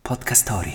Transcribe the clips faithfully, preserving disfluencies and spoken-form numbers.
Podcast Story.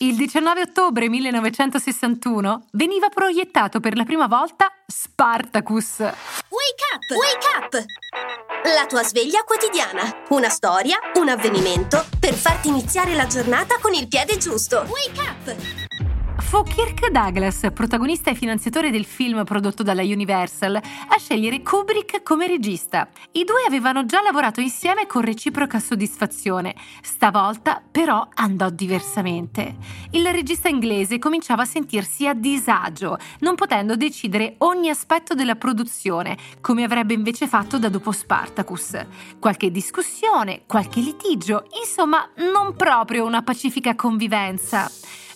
Il diciannove ottobre millenovecentosessantuno veniva proiettato per la prima volta Spartacus. Wake up! Wake up! La tua sveglia quotidiana. Una storia, un avvenimento per farti iniziare la giornata con il piede giusto. Wake up! Fu Kirk Douglas, protagonista e finanziatore del film prodotto dalla Universal, a scegliere Kubrick come regista. I due avevano già lavorato insieme con reciproca soddisfazione. Stavolta, però, andò diversamente. Il regista inglese cominciava a sentirsi a disagio, non potendo decidere ogni aspetto della produzione, come avrebbe invece fatto da dopo Spartacus. Qualche discussione, qualche litigio, insomma, non proprio una pacifica convivenza.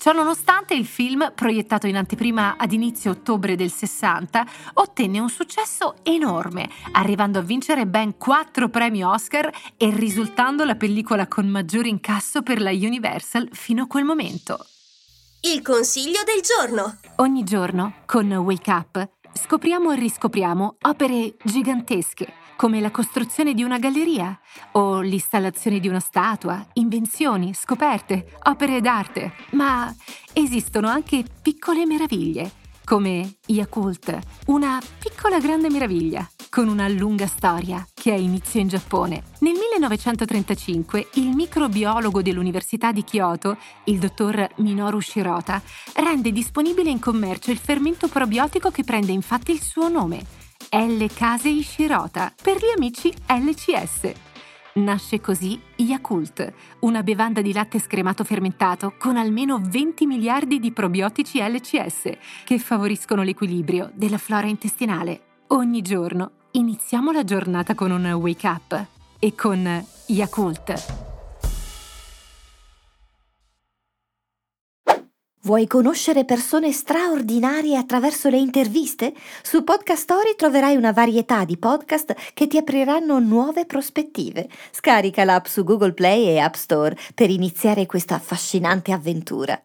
Ciononostante, il film, proiettato in anteprima ad inizio ottobre del sessanta, ottenne un successo enorme, arrivando a vincere ben quattro premi Oscar e risultando la pellicola con maggiore incasso per la Universal fino a quel momento. Il consiglio del giorno. Ogni giorno, con Wake Up, scopriamo e riscopriamo opere gigantesche, come la costruzione di una galleria o l'installazione di una statua, invenzioni, scoperte, opere d'arte. Ma esistono anche piccole meraviglie, come Yakult, una piccola grande meraviglia, con una lunga storia che ha inizio in Giappone. Nel millenovecentotrentacinque il microbiologo dell'Università di Kyoto, il dottor Minoru Shirota, rende disponibile in commercio il fermento probiotico che prende infatti il suo nome, L. Casei Shirota, per gli amici L C S. Nasce così Yakult, una bevanda di latte scremato fermentato con almeno venti miliardi di probiotici L C S che favoriscono l'equilibrio della flora intestinale. Ogni giorno iniziamo la giornata con un wake up e con Yakult. Vuoi conoscere persone straordinarie attraverso le interviste? Su Podcast Story troverai una varietà di podcast che ti apriranno nuove prospettive. Scarica l'app su Google Play e App Store per iniziare questa affascinante avventura.